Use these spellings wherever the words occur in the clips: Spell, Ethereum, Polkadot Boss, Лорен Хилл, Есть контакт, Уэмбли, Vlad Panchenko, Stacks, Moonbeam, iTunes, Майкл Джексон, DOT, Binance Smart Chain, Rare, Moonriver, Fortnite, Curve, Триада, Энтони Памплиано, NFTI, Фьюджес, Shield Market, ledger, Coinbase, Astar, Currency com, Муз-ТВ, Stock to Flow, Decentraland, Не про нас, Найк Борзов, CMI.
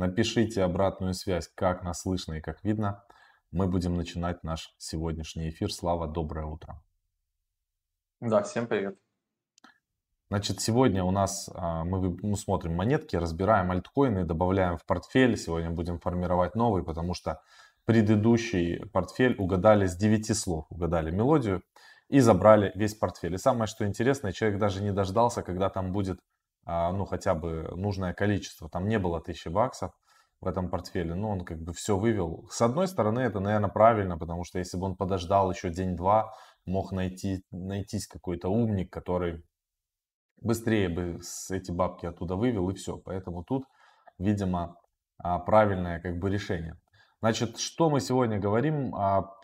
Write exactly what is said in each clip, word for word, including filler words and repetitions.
Напишите обратную связь, как нас слышно и как видно. Мы будем начинать наш сегодняшний эфир. Слава, доброе утро. Да, всем привет. Значит, сегодня у нас а, мы ну, смотрим монетки, разбираем альткоины, добавляем в портфель. Сегодня будем формировать новый, потому что предыдущий портфель угадали с девяти слов, угадали мелодию и забрали весь портфель. И самое, что интересно, человек даже не дождался, когда там будет а, ну, хотя бы нужное количество. Там не было тысячи баксов в этом портфеле, но он как бы все вывел. С одной стороны, это, наверное, правильно, потому что если бы он подождал еще день-два, мог найти, найтись какой-то умник, который быстрее бы эти бабки оттуда вывел, и все. Поэтому тут, видимо, правильное как бы решение. Значит, что мы сегодня говорим?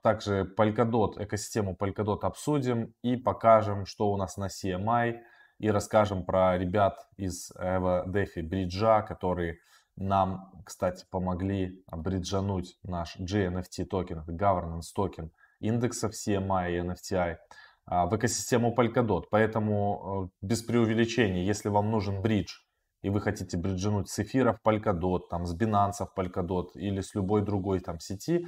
Также Polkadot, экосистему Polkadot обсудим и покажем, что у нас на си эм ай. И расскажем про ребят из EvoDeFi бриджа, которые нам, кстати, помогли бриджануть наш джи эн эф ти токен, governance токен индексов си эм ай и эн эф ти ай. В экосистему Polkadot. Поэтому без преувеличения, если вам нужен бридж и вы хотите бриджинуть с эфира в Polkadot, там, с Binance в Polkadot или с любой другой там сети,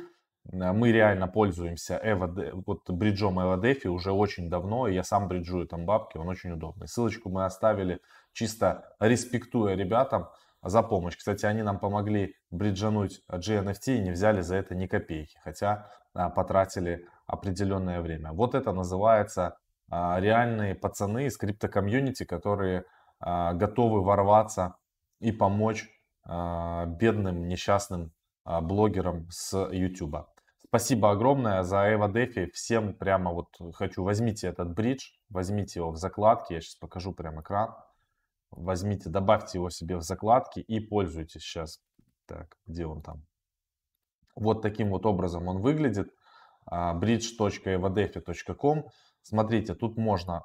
мы реально пользуемся Evo, вот, бриджом EvoDeFi уже очень давно, и я сам бриджую там бабки, он очень удобный. Ссылочку мы оставили, чисто респектуя ребятам за помощь. Кстати, они нам помогли бриджануть джи эн эф ти и не взяли за это ни копейки, хотя а, потратили определенное время. Вот это называется а, реальные пацаны из криптокомьюнити, которые а, готовы ворваться и помочь а, бедным несчастным а, блогерам с YouTube. Спасибо огромное за EvoDeFi. Всем прямо вот хочу, возьмите этот бридж, возьмите его в закладки. Я сейчас покажу прям экран. Возьмите, добавьте его себе в закладки и пользуйтесь сейчас. Так, где он там? Вот таким вот образом он выглядит. бридж точка эводефи точка ком. Смотрите, тут можно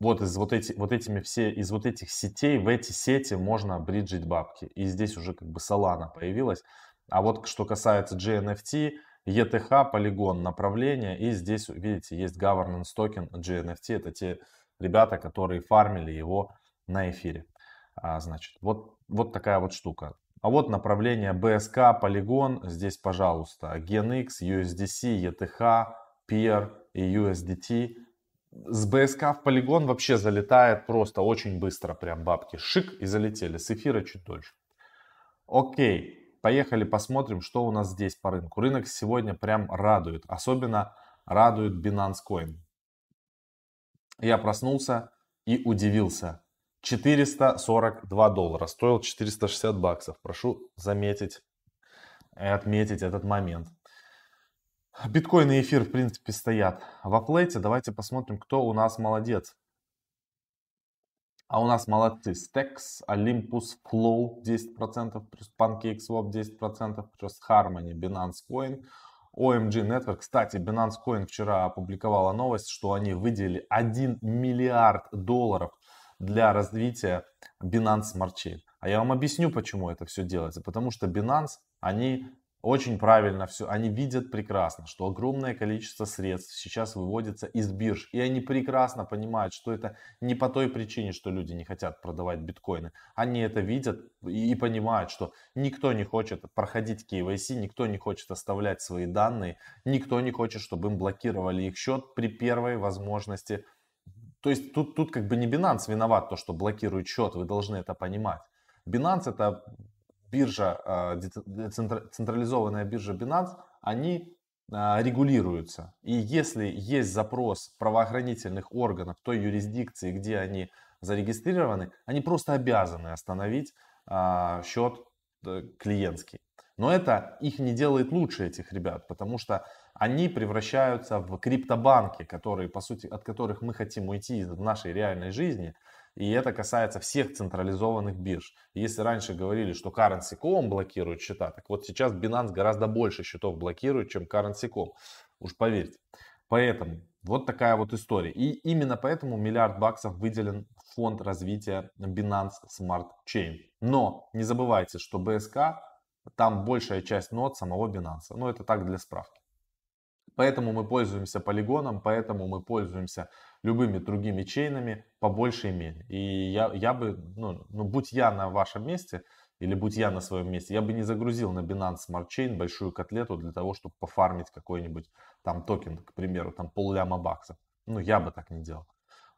вот из вот, эти, вот этими все из вот этих сетей, в эти сети можно бриджить бабки. И здесь уже как бы Solana появилась. А вот что касается джи эн эф ти, и ти эйч, полигон направления. И здесь, видите, есть governance токен джи эн эф ти. Это те ребята, которые фармили его на эфире. А, значит, вот, вот такая вот штука. А вот направление би эс кей, полигон. Здесь, пожалуйста, GenX, ю эс ди си, и ти эйч, Peer и ю эс ди ти. С би эс кей в полигон вообще залетает просто очень быстро. Прям бабки шик и залетели. С эфира чуть дольше. Окей, поехали посмотрим, что у нас здесь по рынку. Рынок сегодня прям радует. Особенно радует Binance Coin. Я проснулся и удивился. четыреста сорок два доллара, стоил четыреста шестьдесят баксов. Прошу заметить и отметить этот момент. Биткоин и эфир, в принципе, стоят во флете. Давайте посмотрим, кто у нас молодец. А у нас молодцы: Stacks, Olympus, Flow десять процентов, плюс Pancake Swap десять процентов, плюс Harmony, Binance Coin, о эм джи Network. Кстати, Binance Coin вчера опубликовала новость, что они выделили один миллиард долларов для развития Binance Smart Chain. А я вам объясню, почему это все делается. Потому что Binance, они очень правильно все, они видят прекрасно, что огромное количество средств сейчас выводится из бирж. И они прекрасно понимают, что это не по той причине, что люди не хотят продавать биткоины. Они это видят и понимают, что никто не хочет проходить кей вай си, никто не хочет оставлять свои данные, никто не хочет, чтобы им блокировали их счет при первой возможности. То есть тут, тут как бы не Binance виноват, то, что блокирует счет, вы должны это понимать. Binance — это биржа, централизованная биржа Binance, они регулируются. И если есть запрос правоохранительных органов той юрисдикции, где они зарегистрированы, они просто обязаны остановить счет клиентский. Но это их не делает лучше, этих ребят, потому что они превращаются в криптобанки, которые, по сути, от которых мы хотим уйти в нашей реальной жизни. И это касается всех централизованных бирж. Если раньше говорили, что currency точка ком блокирует счета, так вот сейчас Binance гораздо больше счетов блокирует, чем currency точка ком. Уж поверьте. Поэтому вот такая вот история. И именно поэтому миллиард баксов выделен в фонд развития Binance Smart Chain. Но не забывайте, что би эс кей... Там большая часть нод самого Binance. Но это так, для справки. Поэтому мы пользуемся полигоном, поэтому мы пользуемся любыми другими чейнами по большей мере. И я, я бы, ну, ну, будь я на вашем месте, или будь я на своем месте, я бы не загрузил на Binance Smart Chain большую котлету для того, чтобы пофармить какой-нибудь там токен, к примеру, там полляма баксов. Ну, я бы так не делал.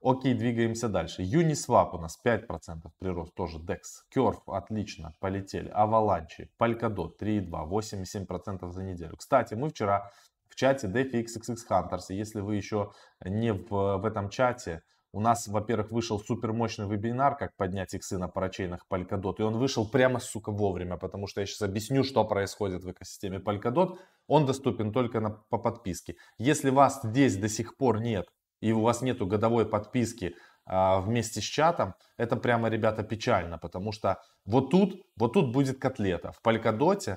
Окей, двигаемся дальше. Uniswap у нас пять процентов прирост, тоже Dex. Curve, отлично, полетели. Avalanche, Polkadot три и два, восемьдесят семь процентов за неделю. Кстати, мы вчера в чате DefiXXX Hunters, если вы еще не в, в этом чате, у нас, во-первых, вышел супермощный вебинар, как поднять иксы на парачейнах Polkadot. И он вышел прямо, сука, вовремя, потому что я сейчас объясню, что происходит в экосистеме Polkadot. Он доступен только на, по подписке. Если вас здесь до сих пор нет, и у вас нету годовой подписки а, вместе с чатом, это прямо, ребята, печально. Потому что вот тут, вот тут будет котлета в Polkadot.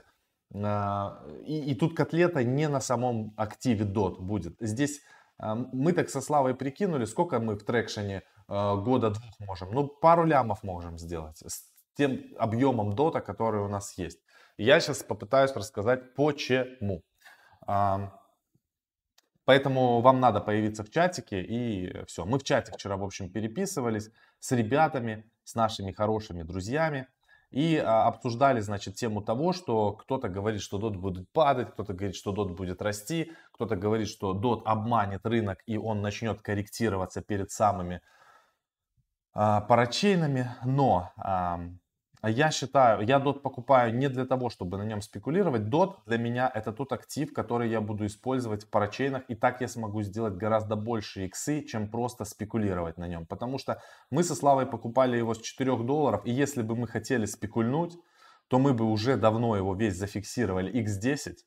А, и, и тут котлета не на самом активе дот будет. Здесь... Мы так со Славой прикинули, сколько мы в трекшене э, года-двух можем. Ну, пару лямов можем сделать с тем объемом дота, который у нас есть. Я сейчас попытаюсь рассказать, почему. А, поэтому вам надо появиться в чатике, и все. Мы в чате вчера, в общем, переписывались с ребятами, с нашими хорошими друзьями. И а, обсуждали, значит, тему того, что кто-то говорит, что дот будет падать, кто-то говорит, что дот будет расти, кто-то говорит, что дот обманет рынок и он начнет корректироваться перед самыми а, парачейнами. Но а, я считаю, я дот покупаю не для того, чтобы на нем спекулировать. Дот для меня это тот актив, который я буду использовать в парачейнах. И так я смогу сделать гораздо больше иксы, чем просто спекулировать на нем. Потому что мы со Славой покупали его с четырёх долларов. И если бы мы хотели спекульнуть, то мы бы уже давно его весь зафиксировали икс десять.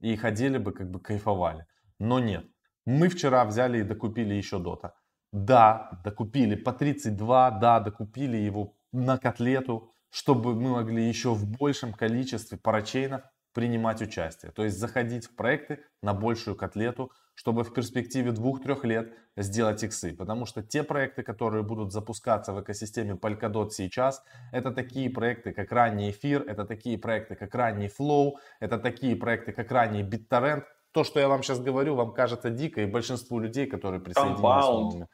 И ходили бы, как бы кайфовали. Но нет. Мы вчера взяли и докупили еще дота. Да, докупили по тридцать два. Да, докупили его на котлету, чтобы мы могли еще в большем количестве парачейнов принимать участие. То есть заходить в проекты на большую котлету, чтобы в перспективе двух-трёх лет сделать иксы. Потому что те проекты, которые будут запускаться в экосистеме Polkadot сейчас, это такие проекты, как ранний эфир, это такие проекты, как ранний Flow, это такие проекты, как ранний BitTorrent. То, что я вам сейчас говорю, вам кажется дико, и большинству людей, которые присоединились...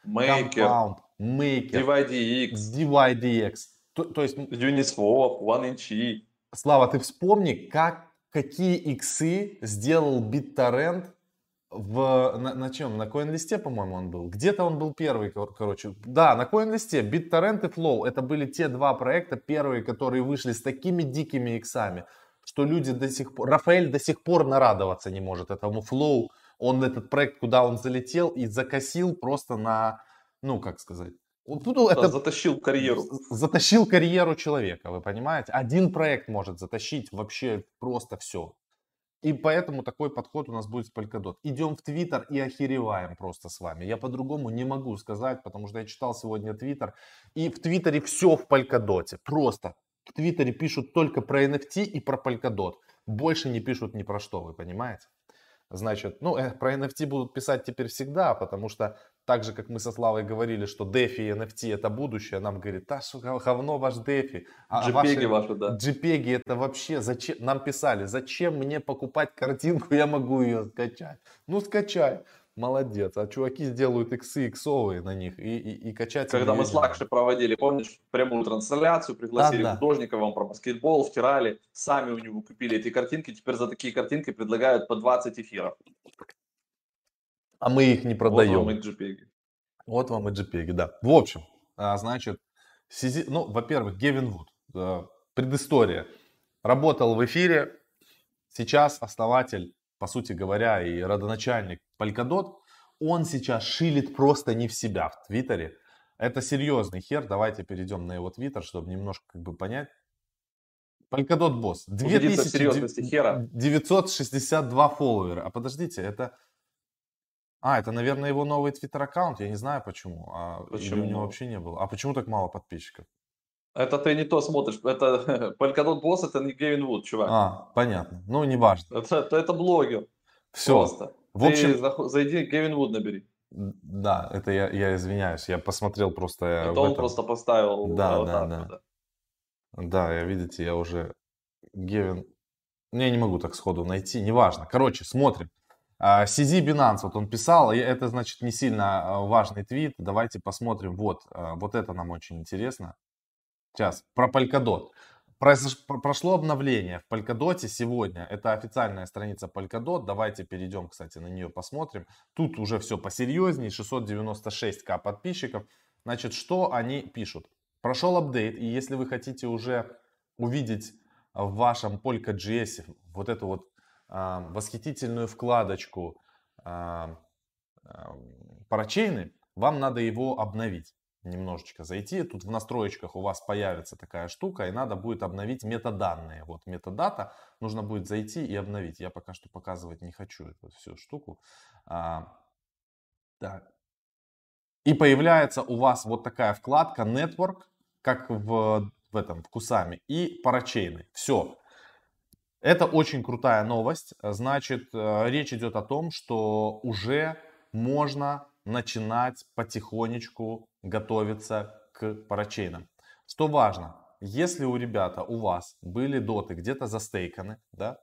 Compound, Maker, DYDX. То, то есть, Uniswap, один инч. Слава, ты вспомни, как, какие иксы сделал BitTorrent в, на, на чем? На CoinList'е, по-моему, он был. Где-то он был первый, кор- короче. Да, на CoinList'е BitTorrent и Flow. Это были те два проекта, первые, которые вышли с такими дикими иксами, что люди до сих пор... Рафаэль до сих пор нарадоваться не может этому Flow. Он этот проект, куда он залетел и закосил просто на... Ну, как сказать... Да, это... Затащил карьеру. Затащил карьеру человека, вы понимаете? Один проект может затащить вообще просто все. И поэтому такой подход у нас будет с Polkadot. Идем в Твиттер и охереваем просто с вами. Я по-другому не могу сказать, потому что я читал сегодня Твиттер. И в Твиттере все в Polkadot. Просто в Твиттере пишут только про эн эф ти и про Polkadot. Больше не пишут ни про что, вы понимаете? Значит, ну, про эн эф ти будут писать теперь всегда, потому что так же, как мы со Славой говорили, что DeFi и эн эф ти это будущее, нам говорит, да, говно ваш DeFi. А JPEG ваши, да. JPEG это вообще, зачем, нам писали, зачем мне покупать картинку, я могу ее скачать. Ну, скачай. Молодец. А чуваки сделают иксы, иксовые на них и, и, и качать. Когда мы с Лакши проводили, помнишь, прямую трансляцию, пригласили да, художника, да. Вам про баскетбол втирали, сами у него купили эти картинки, теперь за такие картинки предлагают по двадцать эфиров. А мы их не продаем. Вот вам и JPEG. Вот вам и JPEG, да. В общем, значит, ну, во-первых, Гевин Вуд, предыстория, работал в эфире, сейчас основатель, по сути говоря, и родоначальник Polkadot, он сейчас шилит просто не в себя в Твиттере. Это серьезный хер. Давайте перейдем на его Твиттер, чтобы немножко как бы понять. Polkadot босс. две тысячи девятьсот шестьдесят два фолловера. А подождите, это... А, это, наверное, его новый Твиттер-аккаунт. Я не знаю, почему. А почему? Или у него вообще не было. А почему так мало подписчиков? Это ты не то смотришь. Это Polkadot босс, это не Гевин Вуд, чувак. А, понятно. Ну, не важно. Это, это, это блогер. Все. Просто. В общем, ты зайди, Гевин Вуд набери. Да, это я, я извиняюсь. Я посмотрел просто... Это он этом. Просто поставил. Да, вот да, так, да. Да, да я, видите, я уже... Гевин... Я не могу так сходу найти. Неважно. Короче, смотрим. си зет Binance, вот он писал, и это, значит, не сильно важный твит. Давайте посмотрим. Вот, вот это нам очень интересно. Сейчас, про Polkadot. Прошло обновление в Polkadot сегодня. Это официальная страница Polkadot. Давайте перейдем, кстати, на нее посмотрим. Тут уже все посерьезнее. шестьсот девяносто шесть тысяч подписчиков. Значит, что они пишут? Прошел апдейт, и если вы хотите уже увидеть в вашем Polka.js вот эту вот э, восхитительную вкладочку э, э, парачейны, вам надо его обновить. Немножечко зайти, тут в настроечках у вас появится такая штука, и надо будет обновить метаданные. Вот метадата, нужно будет зайти и обновить. Я пока что показывать не хочу эту всю штуку. А, да. И появляется у вас вот такая вкладка Network, как в, в этом, в Kusama, и парачейны. Все. Это очень крутая новость. Значит, речь идет о том, что уже можно начинать потихонечку готовиться к парачейнам. Что важно, если у ребята, у вас были доты где-то застейканы, да,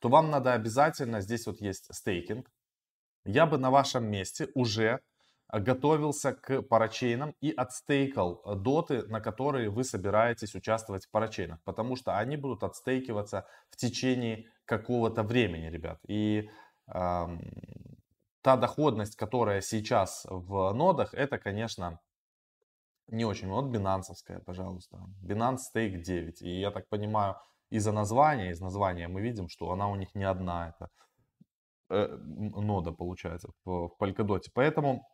то вам надо обязательно, здесь вот есть стейкинг, я бы на вашем месте уже готовился к парачейнам и отстейкал доты, на которые вы собираетесь участвовать в парачейнах, потому что они будут отстейкиваться в течение какого-то времени, ребят. И эм, та доходность, которая сейчас в нодах, это, конечно, не очень. Вот бинансовская, пожалуйста. Binance Stake девять. И я так понимаю, из-за названия, из названия мы видим, что она у них не одна. Это э, нода, получается, в, в Polkadot. Поэтому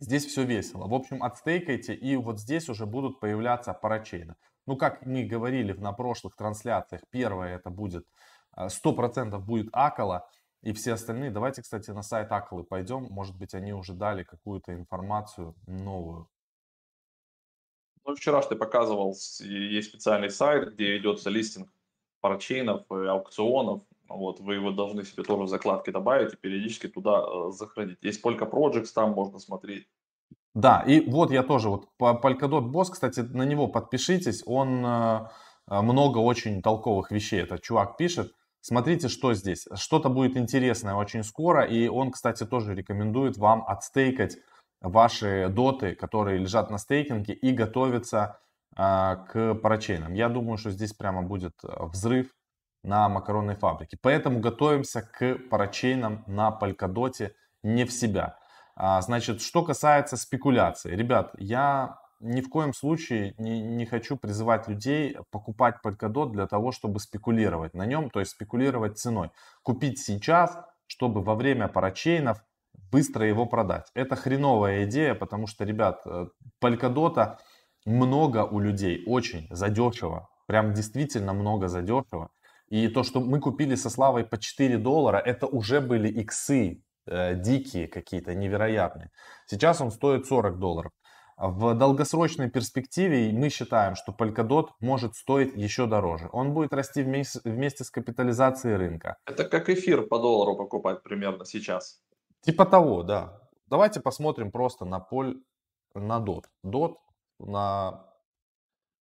здесь все весело. В общем, отстейкайте, и вот здесь уже будут появляться парачейны. Ну, как мы говорили на прошлых трансляциях, первое это будет, сто процентов будет Acala. И все остальные, давайте, кстати, на сайт Акалы пойдем. Может быть, они уже дали какую-то информацию новую. Ну, вчера же ты показывал, есть специальный сайт, где идется листинг парачейнов и аукционов. Вот, вы его должны себе тоже в закладке добавить и периодически туда э, заходить. Есть Polka Projects, там можно смотреть. Да, и вот я тоже, вот Polkadot Boss, кстати, на него подпишитесь. Он э, много очень толковых вещей, этот чувак пишет. Смотрите, что здесь. Что-то будет интересное очень скоро. И он, кстати, тоже рекомендует вам отстейкать ваши доты, которые лежат на стейкинге, и готовиться э, к парачейнам. Я думаю, что здесь прямо будет взрыв на макаронной фабрике. Поэтому готовимся к парачейнам на Polkadot не в себя. А, значит, что касается спекуляции. Ребят, я ни в коем случае не, не хочу призывать людей покупать Polkadot для того, чтобы спекулировать на нем, то есть спекулировать ценой. Купить сейчас, чтобы во время парачейнов быстро его продать. Это хреновая идея, потому что, ребят, Polkadot много у людей, очень задешево, прям действительно много задешево. И то, что мы купили со Славой по четыре доллара, это уже были иксы э, дикие какие-то, невероятные. Сейчас он стоит сорок долларов. В долгосрочной перспективе мы считаем, что Polkadot может стоить еще дороже. Он будет расти вместе, вместе с капитализацией рынка. Это как эфир по доллару покупать примерно сейчас. Типа того, да. Давайте посмотрим просто на поль, на дот. Дот на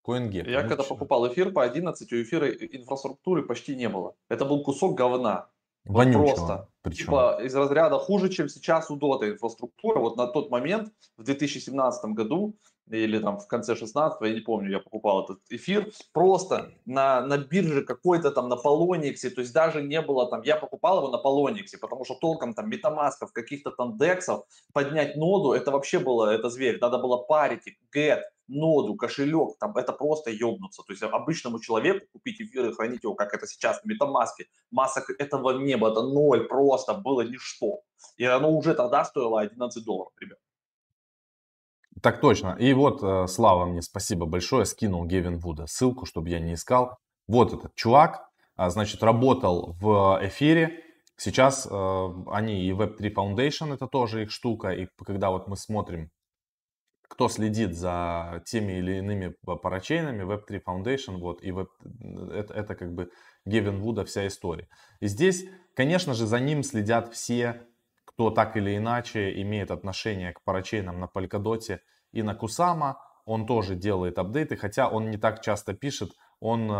CoinGecko. Я когда покупал эфир по одиннадцать, у эфира инфраструктуры почти не было. Это был кусок говна. Вонючего, просто причем. Типа из разряда хуже, чем сейчас у дота инфраструктура. Вот на тот момент, в две тысячи семнадцатом году, или там в конце шестнадцатого, я не помню, я покупал этот эфир, просто на, на бирже какой-то там на Poloniex, то есть даже не было там, я покупал его на Poloniex, потому что толком там метамасков, каких-то там дексов, поднять ноду, это вообще было, это зверь, надо было парить, get, ноду, кошелек, там это просто ебнуться. То есть обычному человеку купить эфир и хранить его, как это сейчас, в метамаске, масса этого не было, это ноль, просто было ничто. И оно уже тогда стоило одиннадцать долларов, ребят. Так точно. И вот, Слава мне спасибо большое, скинул Гевин Вуда ссылку, чтобы я не искал. Вот этот чувак, значит, работал в эфире. Сейчас они и веб три Foundation, это тоже их штука. И когда вот мы смотрим, кто следит за теми или иными парачейнами, веб три Foundation, вот, и веб... это, это как бы Гевин Вуда вся история. И здесь, конечно же, за ним следят все, кто так или иначе имеет отношение к парачейнам на Polkadot и на Kusama. Он тоже делает апдейты, хотя он не так часто пишет, он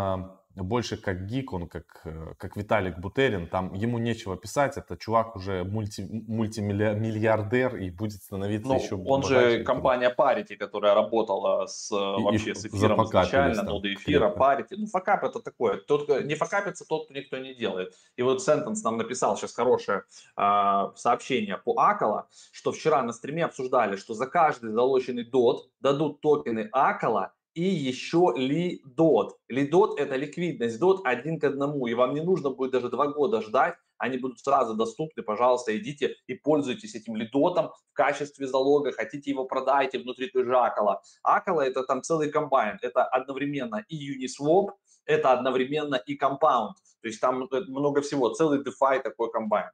больше как гик, он как, как Виталик Бутерин, там ему нечего писать, это чувак уже мульти, мультимиллиардер и будет становиться ну, еще он богаче. Он же компания Parity, которая работала с, вообще с эфиром изначально, ноды эфира, Parity. Ну, факап это такое. Тот, не факапится тот, кто никто не делает. И вот Sentence нам написал сейчас хорошее э, сообщение по Acala, что вчера на стриме обсуждали, что за каждый залоченный дот дадут токены Acala и еще лидот. Лидот — это ликвидность, дот один к одному. И вам не нужно будет даже два года ждать, они будут сразу доступны. Пожалуйста, идите и пользуйтесь этим лидотом в качестве залога. Хотите его продайте внутри той же Acala. Acala — это там целый комбайн. Это одновременно и Uniswap, это одновременно и Compound. То есть там много всего, целый DeFi такой комбайн.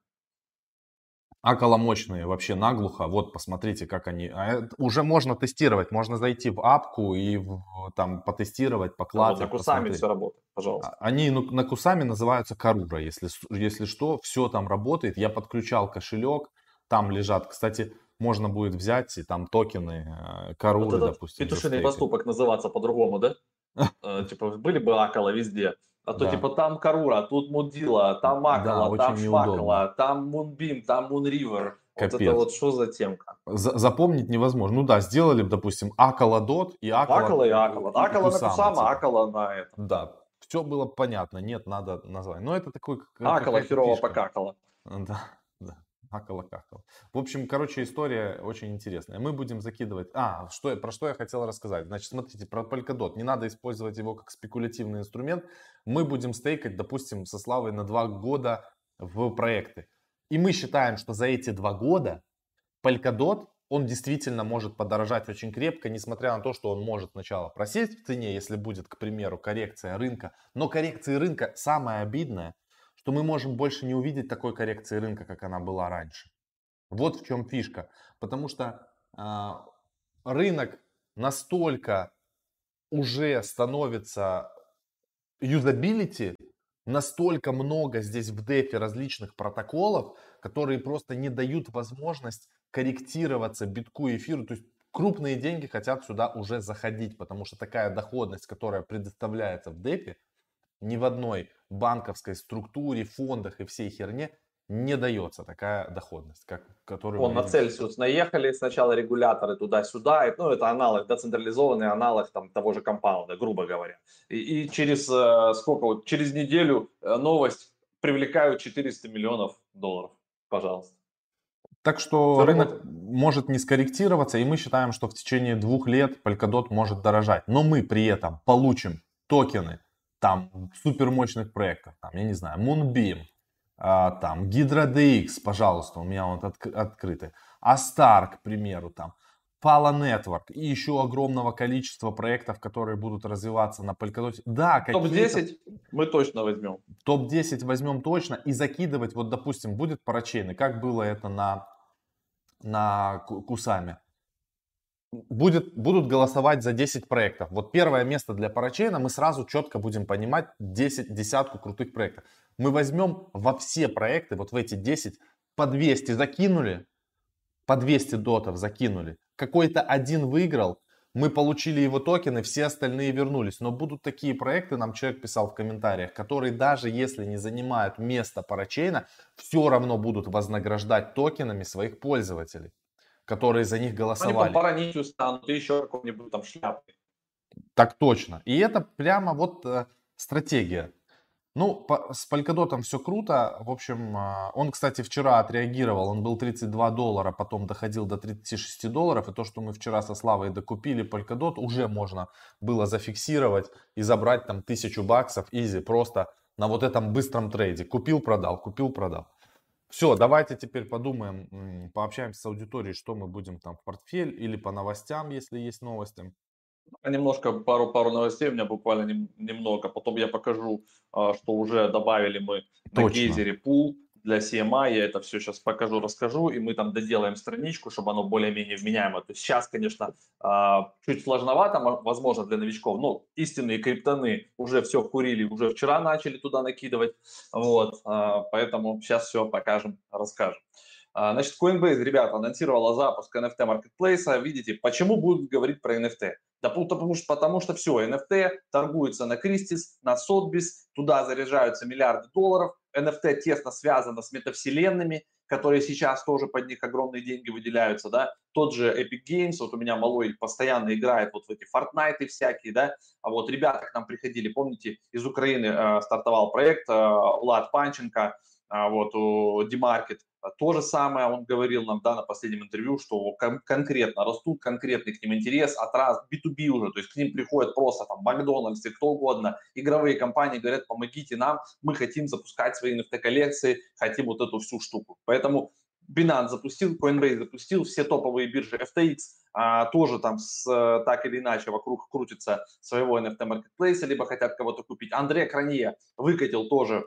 Acala мощные, вообще наглухо. Вот, посмотрите, как они... А уже можно тестировать, можно зайти в апку и в, там потестировать, покладать. Ну, вот на Кусами посмотреть. Все работает, пожалуйста. Они ну, на Кусами называются Карура, если, если что, все там работает. Я подключал кошелек, там лежат, кстати, можно будет взять и там токены Каруры, вот этот, допустим. Петушиный поступок называться по-другому, да? Типа были бы Acala везде. А то да. Типа там Карура, тут Мудила, там Acala, да, там Швакала, там Moonbeam, там Moonriver. Капец. Вот это вот что за темка? За, запомнить невозможно. Ну да, сделали бы, допустим, Acala Dot и Acala. Acala и Acala. Acala на Kusama, Acala на это. Да, все было понятно. Нет, надо назвать. Но это такой... Acala херово покакала. Да, да. Acala какала. В общем, короче, история очень интересная. Мы будем закидывать... А, что, про что я хотел рассказать. Значит, смотрите, про Polkadot. Не надо использовать его как спекулятивный инструмент. Мы будем стейкать, допустим, со Славой на два года в проекты. И мы считаем, что за эти два года Polkadot, он действительно может подорожать очень крепко, несмотря на то, что он может сначала просесть в цене, если будет, к примеру, коррекция рынка. Но коррекции рынка самое обидное, что мы можем больше не увидеть такой коррекции рынка, как она была раньше. Вот в чем фишка. Потому что э, рынок настолько уже становится юзабилити, настолько много здесь в дефе различных протоколов, которые просто не дают возможность корректироваться битку и эфиру. То есть крупные деньги хотят сюда уже заходить, потому что такая доходность, которая предоставляется в дефе, ни в одной банковской структуре, фондах и всей херне не дается такая доходность, как, которую... Он на Цельсиус наехали сначала регуляторы туда-сюда, и, ну это аналог, децентрализованный аналог там, того же компаунда, грубо говоря. И, и через э, сколько, вот, через неделю э, новость привлекают четыреста миллионов долларов, пожалуйста. Так что Все рынок работает. Может не скорректироваться, и мы считаем, что в течение двух лет Polkadot может дорожать. Но мы при этом получим токены там супермощных проектов, там, я не знаю, Moonbeam, а, там, HydroDX, пожалуйста, у меня вот отк- открыты, Astar, к примеру, там, Pala Network и еще огромного количества проектов, которые будут развиваться на Polkadot. Да, топ десять мы точно возьмем. топ десять возьмем точно и закидывать, вот, допустим, будет парачейны, как было это на, на Кусаме. Будет, будут голосовать за десять проектов. Вот первое место для парачейна, мы сразу четко будем понимать десять, десятку крутых проектов. Мы возьмем во все проекты, вот в эти десять, по двести закинули, по двести дотов закинули. Какой-то один выиграл, мы получили его токены, все остальные вернулись. Но будут такие проекты, нам человек писал в комментариях, которые даже если не занимают место парачейна, все равно будут вознаграждать токенами своих пользователей, которые за них голосовали. Они по Пороничу станут и еще какой-нибудь там шляпы. Так точно. И это прямо вот э, стратегия. Ну, по, с Polkadot'ом все круто. В общем, э, он, кстати, вчера отреагировал. Он был тридцать два доллара, потом доходил до тридцати шести долларов. И то, что мы вчера со Славой докупили Polkadot, уже можно было зафиксировать и забрать там тысячу баксов изи просто на вот этом быстром трейде. Купил-продал, купил-продал. Все, давайте теперь подумаем, пообщаемся с аудиторией, что мы будем там в портфель или по новостям, если есть новости. Немножко, пару, пару новостей у меня буквально не, немного. Потом я покажу, что уже добавили мы Точно. на Гейзере пул для си эм ай. Я это все сейчас покажу, расскажу, и мы там доделаем страничку, чтобы оно более-менее вменяемо. То есть сейчас, конечно, чуть сложновато, возможно, для новичков, но истинные криптоны уже все курили, уже вчера начали туда накидывать, вот, поэтому сейчас все покажем, расскажем. Значит, Coinbase, ребята, анонсировала запуск эн эф ти-маркетплейса. Видите, почему будут говорить про эн эф ти? Да потому что, потому что все, эн эф ти торгуется на Кристис, на Сотбис, туда заряжаются миллиарды долларов. эн эф ти тесно связано с метавселенными, которые сейчас тоже под них огромные деньги выделяются, да, тот же Epic Games, вот у меня малой постоянно играет вот в эти Fortnite всякие, да, а вот ребята к нам приходили, помните, из Украины э, стартовал проект э, Влад Панченко, э, вот, у D-Market, то же самое он говорил нам, да, на последнем интервью, что кон- конкретно растут, конкретный к ним интерес, от раз, би ту би уже, то есть к ним приходят просто там Макдональдс и кто угодно, игровые компании говорят, помогите нам, мы хотим запускать свои эн эф ти-коллекции, хотим вот эту всю штуку, поэтому Binance запустил, Coinbase запустил, все топовые биржи эф ти экс а, тоже там с, так или иначе вокруг крутится своего эн эф ти-маркетплейса, либо хотят кого-то купить. Андрей Кранье выкатил тоже,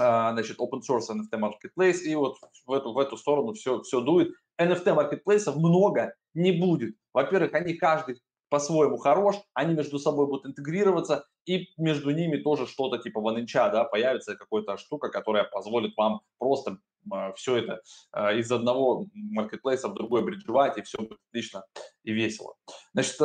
а, значит, open source эн эф ти-маркетплейс, и вот в эту, в эту сторону все, все дует. эн эф ти-маркетплейсов много не будет. Во-первых, они каждый по-своему хорош, они между собой будут интегрироваться, и между ними тоже что-то типа ванинча, да, появится какая-то штука, которая позволит вам просто все это из одного маркетплейса в другой бриджевать, и все будет отлично и весело. Значит,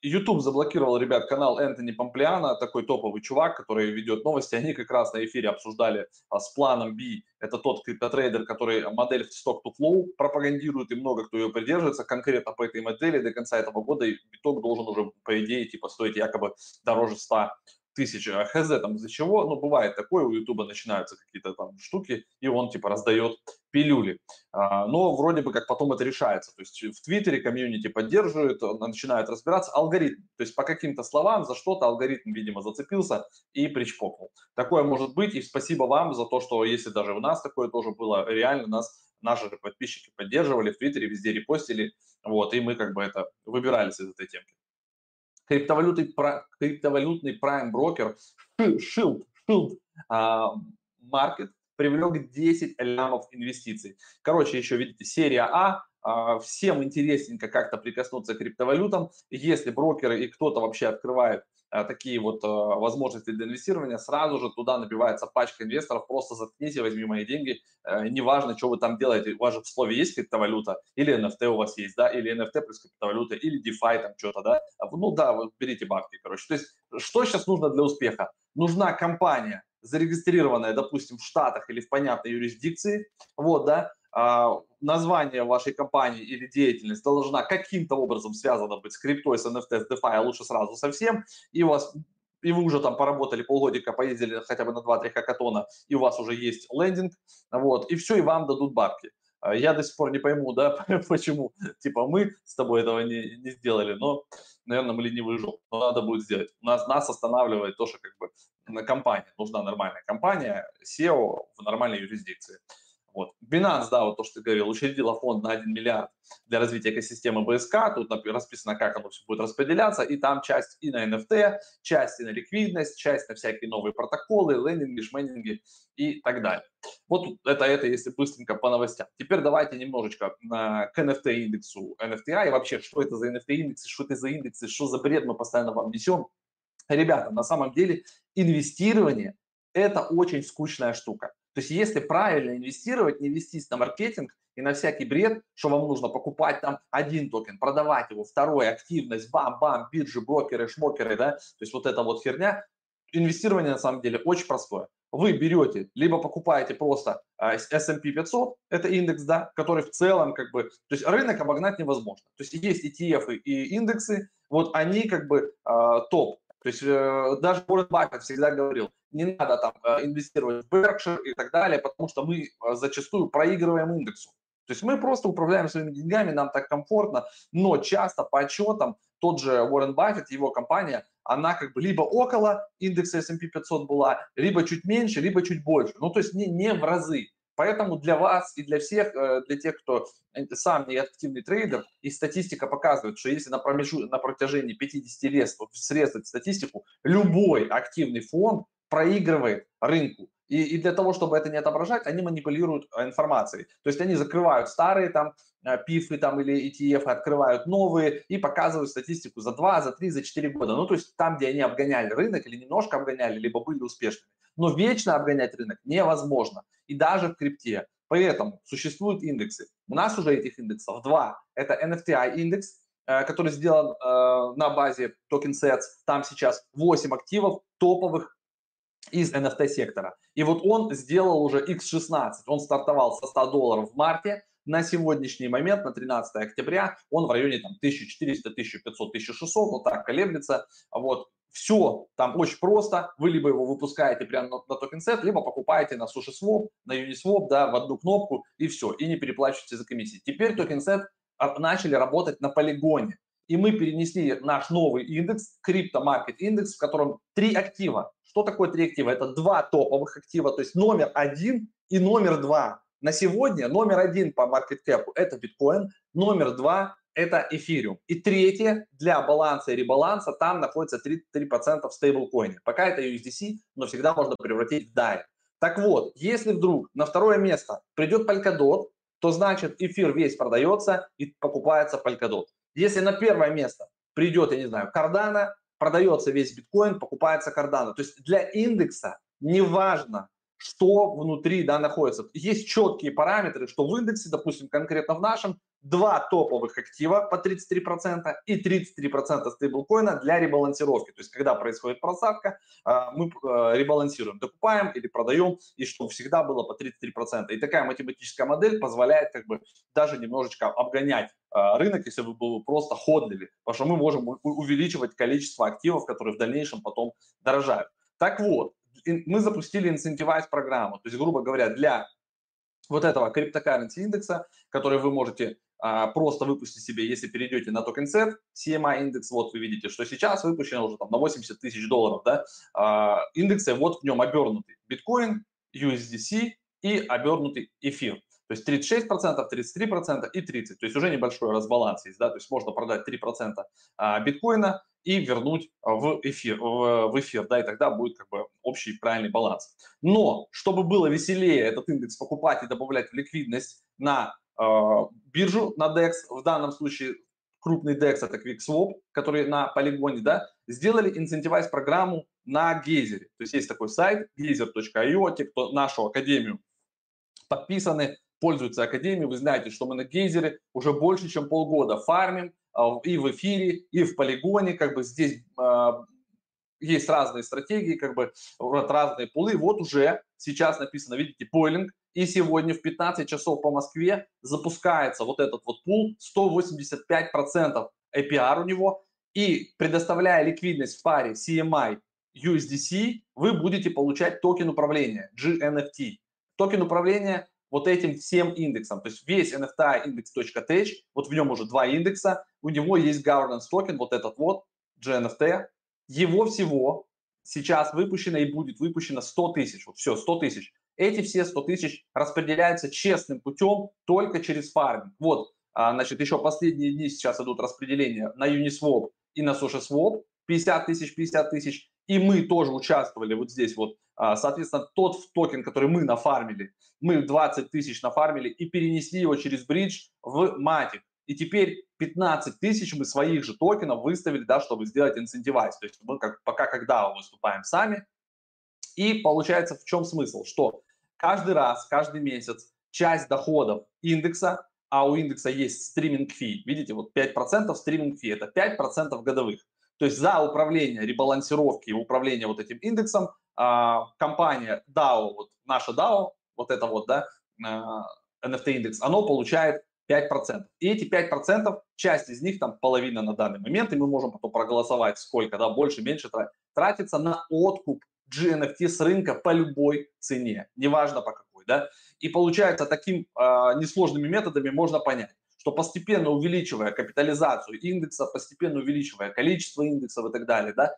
YouTube заблокировал, ребят, канал Энтони Памплиано, такой топовый чувак, который ведет новости. Они как раз на эфире обсуждали с планом B, это тот криптотрейдер, который модель Stock to Flow пропагандирует, и много кто ее придерживается. Конкретно по этой модели до конца этого года биток должен уже, по идее, типа стоить якобы дороже ста тысяч. Хз там из-за чего, но бывает такое, у Ютуба начинаются какие-то там штуки, и он типа раздает пилюли. А, но вроде бы как потом это решается. То есть в Твиттере комьюнити поддерживают, начинают разбираться. Алгоритм, то есть по каким-то словам за что-то алгоритм, видимо, зацепился и причпокнул. Такое может быть, и спасибо вам за то, что если даже у нас такое тоже было, реально нас наши подписчики поддерживали, в Твиттере везде репостили, вот, и мы как бы это выбирались из этой темки. Криптовалютный, криптовалютный прайм-брокер Shield Market привлек десять лямов инвестиций. Короче, еще видите, серия А. Всем интересненько как-то прикоснуться к криптовалютам. Если брокеры и кто-то вообще открывает такие вот возможности для инвестирования, сразу же туда набивается пачка инвесторов, просто заткните, возьми мои деньги, неважно, что вы там делаете, у вас же в слове есть криптовалюта, или эн эф ти у вас есть, да, или эн эф ти плюс криптовалюта, или DeFi там что-то, да, ну да, вы берите бабки, короче. То есть что сейчас нужно для успеха? Нужна компания, зарегистрированная, допустим, в Штатах или в понятной юрисдикции, вот, да, название вашей компании или деятельность должна каким-то образом связана быть с криптой, с эн эф ти, с DeFi, а лучше сразу со всем, и у вас, и вы уже там поработали полгодика, поездили хотя бы на два-три хакатона, и у вас уже есть лендинг, вот, и все, и вам дадут бабки. Я до сих пор не пойму, да, почему, типа, мы с тобой этого не, не сделали, но, наверное, мы ленивый жоп, но надо будет сделать. Нас, нас останавливает то, что, как бы, компания, нужна нормальная компания, сео в нормальной юрисдикции. Вот. Binance, да, вот то, что ты говорил, учредила фонд на один миллиард для развития экосистемы БСК, тут расписано, как оно все будет распределяться, и там часть и на эн эф ти, часть и на ликвидность, часть на всякие новые протоколы, лендинги, шмендинги и так далее. Вот это, это если быстренько по новостям. Теперь давайте немножечко к эн эф ти-индексу эн эф ти ай, и вообще, что это за эн эф ти-индексы, что это за индексы, что за бред мы постоянно вам несем. Ребята, на самом деле инвестирование – это очень скучная штука. То есть если правильно инвестировать, не вестись на маркетинг и на всякий бред, что вам нужно покупать там один токен, продавать его, второй, активность, бам-бам, биржи, брокеры, шмокеры, да, то есть вот эта вот херня. Инвестирование на самом деле очень простое. Вы берете, либо покупаете просто эс энд пи пятьсот, это индекс, да, который в целом как бы, то есть рынок обогнать невозможно. То есть есть и ти эф и индексы, вот они как бы э, топ. То есть э, даже Уоррен Баффет всегда говорил, не надо там инвестировать в Berkshire и так далее, потому что мы зачастую проигрываем индексу. То есть мы просто управляем своими деньгами, нам так комфортно, но часто по отчетам тот же Уоррен Баффет, его компания, она как бы либо около индекса эс энд пи пятьсот была, либо чуть меньше, либо чуть больше. Ну то есть не, не в разы. Поэтому для вас и для всех, для тех, кто сам не активный трейдер, и статистика показывает, что если на, промежу, на протяжении пятидесяти лет срезать статистику, любой активный фонд проигрывает рынку. И, и для того, чтобы это не отображать, они манипулируют информацией. То есть они закрывают старые там пифы там, или и ти эф, открывают новые и показывают статистику за два, за три, за четыре года. Ну то есть там, где они обгоняли рынок или немножко обгоняли, либо были успешными. Но вечно обгонять рынок невозможно. И даже в крипте. При этом существуют индексы. У нас уже этих индексов два. Это эн эф ти ай индекс, который сделан э, на базе TokenSets. Там сейчас восемь активов топовых из эн эф ти-сектора. И вот он сделал уже икс шестнадцать. Он стартовал со ста долларов в марте. На сегодняшний момент, на тринадцатое октября, он в районе там тысяча четыреста, тысяча пятьсот, тысяча шестьсот, вот так колеблется. Вот. Все там очень просто. Вы либо его выпускаете прямо на, на TokenSet, либо покупаете на Sushiswap, на Uniswap, да, в одну кнопку, и все, и не переплачиваете за комиссии. Теперь TokenSet начали работать на полигоне. И мы перенесли наш новый индекс, крипто-маркет-индекс, в котором три актива. Что такое три актива? Это два топовых актива, то есть номер один и номер два. На сегодня номер один по market cap это биткоин, номер два это эфириум. И третье для баланса и ребаланса там находится три процента в стейблкоине. Пока это ю эс ди си, но всегда можно превратить в дай. Так вот, если вдруг на второе место придет Polkadot, то значит эфир весь продается и покупается Polkadot. Если на первое место придет, я не знаю, Cardano, продается весь биткоин, покупается Cardano. То есть для индекса неважно, что внутри, да, находится. Есть четкие параметры, что в индексе, допустим, конкретно в нашем, два топовых актива по тридцать три процента и тридцать три процента стейблкоина для ребалансировки. То есть, когда происходит просадка, мы ребалансируем, докупаем или продаем, и что всегда было по тридцать три процента. И такая математическая модель позволяет как бы даже немножечко обгонять рынок, если бы вы просто ходлили, потому что мы можем увеличивать количество активов, которые в дальнейшем потом дорожают. Так вот, мы запустили инцентивайз программу, то есть, грубо говоря, для вот этого криптокарренси индекса, который вы можете а, просто выпустить себе, если перейдете на TokenSet, си эм ай индекс, вот вы видите, что сейчас выпущено уже там на восемьдесят тысяч долларов, да, а, индексы, вот в нем обернутый биткоин, ю эс ди си и обернутый эфир. То есть тридцать шесть процентов, тридцать три процента и тридцать процентов. То есть уже небольшой разбаланс есть, да, то есть можно продать три процента биткоина и вернуть в эфир, в эфир, да, и тогда будет как бы общий правильный баланс. Но чтобы было веселее этот индекс покупать и добавлять в ликвидность на э, биржу, на Dex, в данном случае крупный Dex, это QuickSwap, который на полигоне, да, сделали инцентивайз программу на Geyser. То есть есть такой сайт гейзер точка ай о, те, кто нашу академию подписаны, пользуются академией, вы знаете, что мы на Гейзере уже больше, чем полгода фармим и в эфире, и в полигоне, как бы здесь э, есть разные стратегии, как бы разные пулы. Вот уже сейчас написано, видите, пойлинг, и сегодня в пятнадцать часов по Москве запускается вот этот вот пул, сто восемьдесят пять процентов эй пи ар у него, и предоставляя ликвидность в паре си эм ай ю эс ди си, вы будете получать токен управления джи эн эф ти. Токен управления вот этим всем индексом, то есть весь эн эф ти ай индекс точка тэч, вот в нем уже два индекса, у него есть governance токен, вот этот вот, джи эн эф ти, его всего сейчас выпущено и будет выпущено сто тысяч, вот все, сто тысяч. Эти все сто тысяч распределяются честным путем только через фарминг. Вот, значит, еще последние дни сейчас идут распределения на Uniswap и на Sushiswap, пятьдесят тысяч, пятьдесят тысяч, и мы тоже участвовали вот здесь вот. Соответственно, тот токен, который мы нафармили, мы двадцать тысяч нафармили и перенесли его через бридж в матик. И теперь пятнадцать тысяч мы своих же токенов выставили, да, чтобы сделать инцентивайз. То есть мы как, пока когда выступаем сами. И получается, в чем смысл? Что каждый раз, каждый месяц часть доходов индекса, а у индекса есть стриминг-фи, видите, вот пять процентов стриминг-фи, это пять процентов годовых. То есть за управление ребалансировки и управление вот этим индексом компания дао, вот наша дао, вот это вот, да, эн эф ти индекс, оно получает пять процентов. И эти пять процентов, часть из них, там половина на данный момент, и мы можем потом проголосовать, сколько, да, больше, меньше тратится на откуп джи эн эф ти с рынка по любой цене, неважно по какой, да. И получается, таким э, несложными методами можно понять, что постепенно увеличивая капитализацию индекса, постепенно увеличивая количество индексов и так далее, да,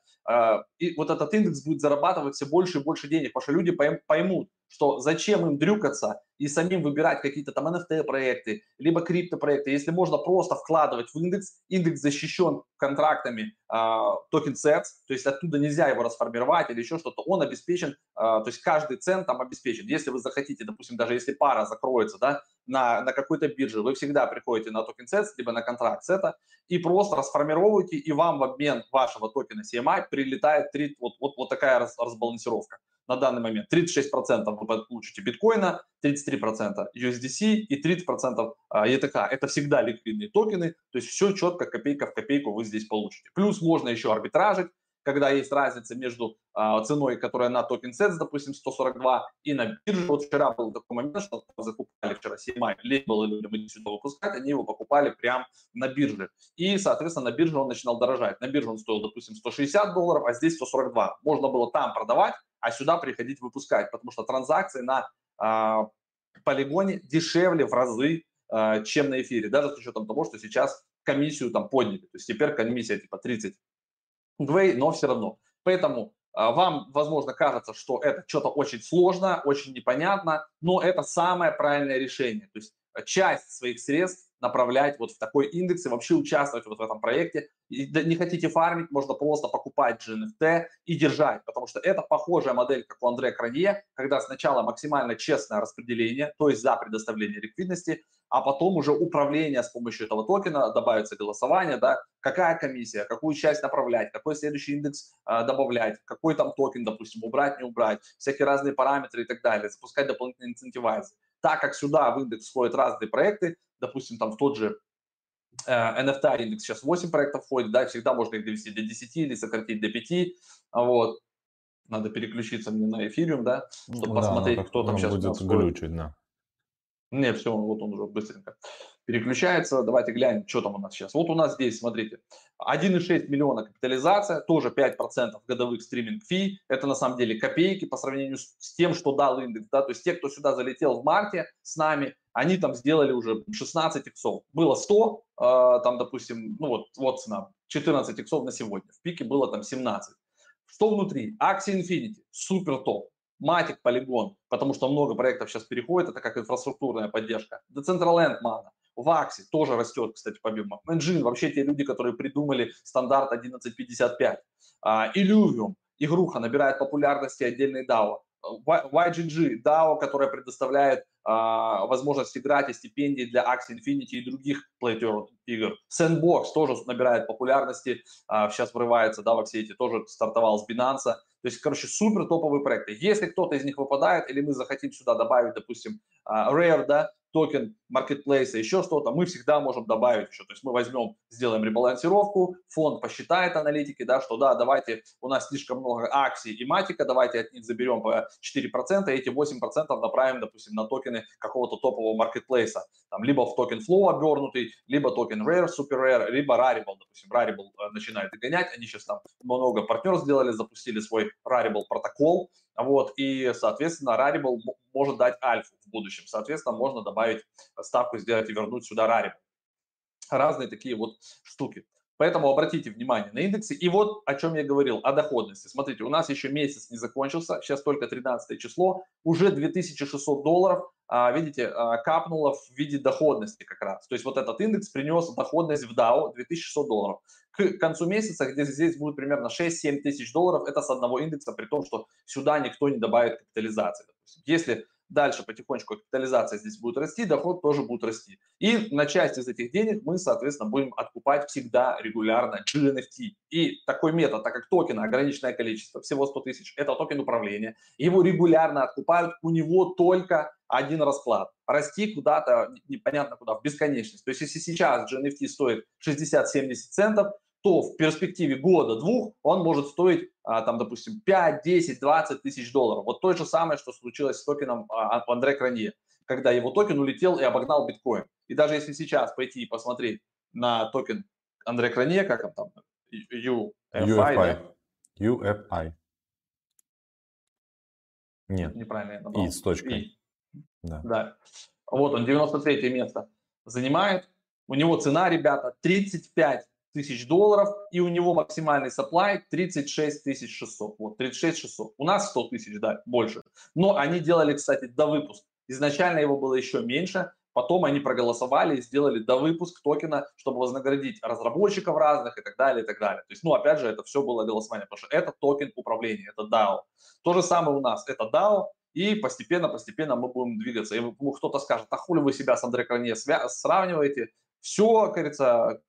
и вот этот индекс будет зарабатывать все больше и больше денег, потому что люди поймут, что зачем им дрюкаться и самим выбирать какие-то там эн эф ти-проекты, либо криптопроекты, если можно просто вкладывать в индекс, индекс защищен контрактами TokenSets, то есть оттуда нельзя его расформировать или еще что-то, он обеспечен, то есть каждый цент там обеспечен. Если вы захотите, допустим, даже если пара закроется, да, на, на какой-то бирже, вы всегда приходите на TokenSets, либо на контракт сета и просто расформировываете, и вам в обмен вашего токена си эм ай прилетает три, вот, вот, вот такая раз, разбалансировка. на данный момент тридцать шесть процентов вы получите биткоина, тридцать три процента ю эс ди си и тридцать процентов и ти эйч. Это всегда ликвидные токены, то есть все четко, копейка в копейку вы здесь получите. Плюс можно еще арбитражить, когда есть разница между ценой, которая на TokenSets, допустим, сто сорок два, и на бирже. Вот вчера был такой момент, что закупали вчера си эм ай, лейбл людям идти сюда выпускать, они его покупали прямо на бирже. И, соответственно, на бирже он начинал дорожать. На бирже он стоил, допустим, сто шестьдесят долларов, а здесь сто сорок два. Можно было там продавать, а сюда приходить выпускать, потому что транзакции на э, полигоне дешевле в разы, э, чем на эфире, даже с учетом того, что сейчас комиссию там подняли. То есть теперь комиссия типа тридцать двей, но все равно. Поэтому э, вам, возможно, кажется, что это что-то очень сложно, очень непонятно, но это самое правильное решение. То есть часть своих средств направлять вот в такой индекс и вообще участвовать вот в этом проекте. И не хотите фармить, можно просто покупать джи эн эф ти и держать, потому что это похожая модель, как у Андре Кранье, когда сначала максимально честное распределение, то есть за предоставление ликвидности, а потом уже управление с помощью этого токена, добавится голосование, да, какая комиссия, какую часть направлять, какой следующий индекс э, добавлять, какой там токен, допустим, убрать, не убрать, всякие разные параметры и так далее, запускать дополнительные инцентивайзы. Так как сюда в индекс входят разные проекты, допустим, там в тот же э, эн эф ти ай индекс сейчас восемь проектов входит, да, всегда можно их довести до десяти или сократить до пяти, вот. Надо переключиться мне на эфириум, да, чтобы да, посмотреть, ну, кто там сейчас будет глючить, да. Не, все, вот он уже быстренько переключается. Давайте глянем, что там у нас сейчас. Вот у нас здесь, смотрите, один и шесть миллиона капитализация, тоже пять процентов годовых стриминг-фи. Это на самом деле копейки по сравнению с тем, что дал индекс. Да? То есть те, кто сюда залетел в марте с нами, они там сделали уже шестнадцать иксов. Было сто, э, там, допустим, ну вот, вот цена, четырнадцать иксов на сегодня. В пике было там семнадцать. Что внутри? Axie Infinity, супер топ. Матик, Полигон, потому что много проектов сейчас переходит, это как инфраструктурная поддержка. Decentraland, Mana, Vaxi тоже растет, кстати, по объемам. Engine, вообще те люди, которые придумали стандарт одиннадцать пятьдесят пять. Uh, Illuvium, игруха, набирает популярности отдельные дао. уай джи джи, дао, которая предоставляет uh, возможность играть и стипендии для Axie Infinity и других play-to-earn игр. Sandbox тоже набирает популярности, uh, сейчас врывается, да, во все эти, тоже стартовал с Binance. То есть, короче, супер топовые проекты. Если кто-то из них выпадает, или мы захотим сюда добавить, допустим, Rare, да, токен маркетплейса, еще что-то, мы всегда можем добавить еще. То есть мы возьмем, сделаем ребалансировку, фонд посчитает аналитики, да, что да, давайте, у нас слишком много акций и матика, давайте от них заберем по четыре процента, и эти восемь процентов направим, допустим, на токены какого-то топового маркетплейса. Там либо в токен Flow обернутый, либо токен Rare, Super Rare, либо Rarible, допустим. Rarible начинает догонять, они сейчас там много партнеров сделали, запустили свой Rarible протокол, вот, и, соответственно, Rarible может дать альфу в будущем, соответственно, можно добавить ставку, сделать и вернуть сюда Rarible. Разные такие вот штуки. Поэтому обратите внимание на индексы. И вот о чем я говорил, о доходности. Смотрите, у нас еще месяц не закончился, сейчас только тринадцатое число, уже две тысячи шестьсот долларов, видите, капнуло в виде доходности как раз. То есть вот этот индекс принес доходность в дао две тысячи шестьсот долларов. К концу месяца, где здесь будет примерно шесть-семь тысяч долларов, это с одного индекса, при том, что сюда никто не добавит капитализации. Если дальше потихонечку капитализация здесь будет расти, доход тоже будет расти. И на часть из этих денег мы, соответственно, будем откупать всегда регулярно джи эн эф ти. И такой метод, так как токена ограниченное количество, всего сто тысяч, это токен управления, его регулярно откупают, у него только один расклад. Расти куда-то, непонятно куда, в бесконечность. То есть если сейчас джи эн эф ти стоит шестьдесят-семьдесят центов, то в перспективе года-двух он может стоить, там, допустим, пять, десять, двадцать тысяч долларов. Вот то же самое, что случилось с токеном Андре Кранье, когда его токен улетел и обогнал биткоин. И даже если сейчас пойти и посмотреть на токен Андре Кранье, как он там, ю эф ай. Нет, неправильно я набрал. И с точкой. И. Да. Да. Вот он, девяносто третье место занимает. У него цена, ребята, тридцать пять тысяч долларов, и у него максимальный сапплай тридцать шесть тысяч шестьсот. Вот, тридцать шесть тысяч шестьсот. У нас сто тысяч, да, больше. Но они делали, кстати, довыпуск. Изначально его было еще меньше, потом они проголосовали и сделали довыпуск токена, чтобы вознаградить разработчиков разных и так далее, и так далее. То есть, ну, опять же, это все было голосование, потому что это токен управления, это дао. То же самое у нас, это дао, и постепенно-постепенно мы будем двигаться. И кто-то скажет, а хули вы себя с Андре Кранье сравниваете? Все, кажется,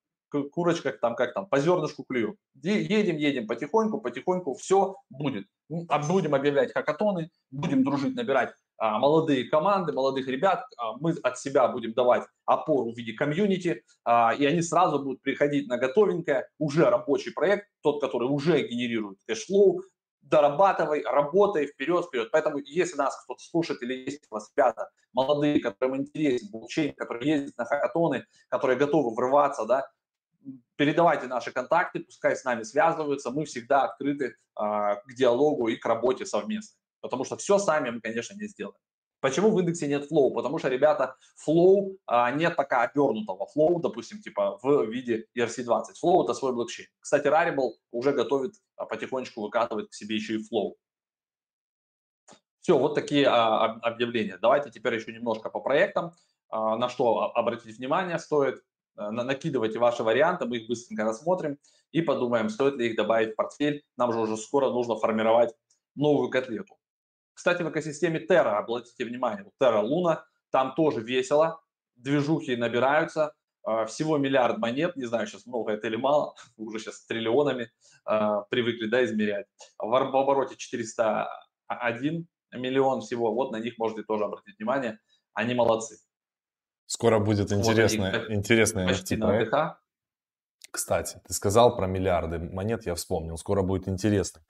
курочка, там, как там, по зернышку клюю. Едем, едем потихоньку, потихоньку, все будет. Будем объявлять хакатоны, будем дружить, набирать а, молодые команды, молодых ребят. А, мы от себя будем давать опору в виде комьюнити, а, и они сразу будут приходить на готовенькое, уже рабочий проект, тот, который уже генерирует кэшфлоу, дорабатывай, работай, вперед, вперед. Поэтому, если нас кто-то слушает или есть у вас ребята молодые, которым интересен блокчейн, которые ездят на хакатоны, которые готовы врываться, да, передавайте наши контакты, пускай с нами связываются, мы всегда открыты а, к диалогу и к работе совместно, потому что все сами мы, конечно, не сделаем. Почему в индексе нет флоу? Потому что, ребята, флоу а, нет пока обернутого флоу, допустим, типа в виде и эр си двадцать. Флоу – это свой блокчейн. Кстати, Rarible уже готовит, а, потихонечку выкатывает к себе еще и флоу. Все, вот такие а, объявления. Давайте теперь еще немножко по проектам, а, на что обратить внимание стоит. Накидывайте ваши варианты, мы их быстренько рассмотрим и подумаем, стоит ли их добавить в портфель. Нам же уже скоро нужно формировать новую котлету. Кстати, в экосистеме Terra, обратите внимание, Terra Luna, там тоже весело, движухи набираются, всего миллиард монет, не знаю, сейчас много это или мало, уже сейчас триллионами привыкли, да, измерять. В обороте четыреста один миллион всего, вот на них можете тоже обратить внимание, они молодцы. Скоро будет интересный, вот интересный эн эф ти проект. Кстати, ты сказал про миллиарды монет, я вспомнил. Скоро будет интересный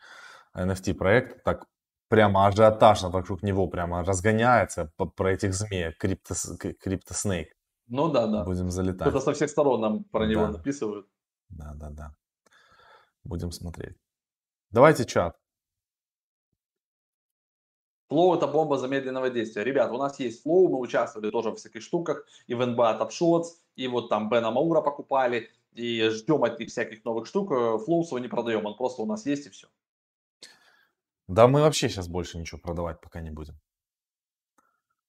эн эф ти проект. Так прямо ажиотажно вокруг него прямо разгоняется про этих змей, криптос, криптоснейк. Ну да, да. Будем залетать. Это со всех сторон нам про него да. написывают. Да, да, да. Будем смотреть. Давайте чат. Flow – это бомба замедленного действия. Ребят, у нас есть Flow, мы участвовали тоже во всяких штуках, и в эн би эй Topshots, и вот там Бена Маура покупали, и ждем от них всяких новых штук. Flow своего не продаем, он просто у нас есть и все. Да мы вообще сейчас больше ничего продавать пока не будем.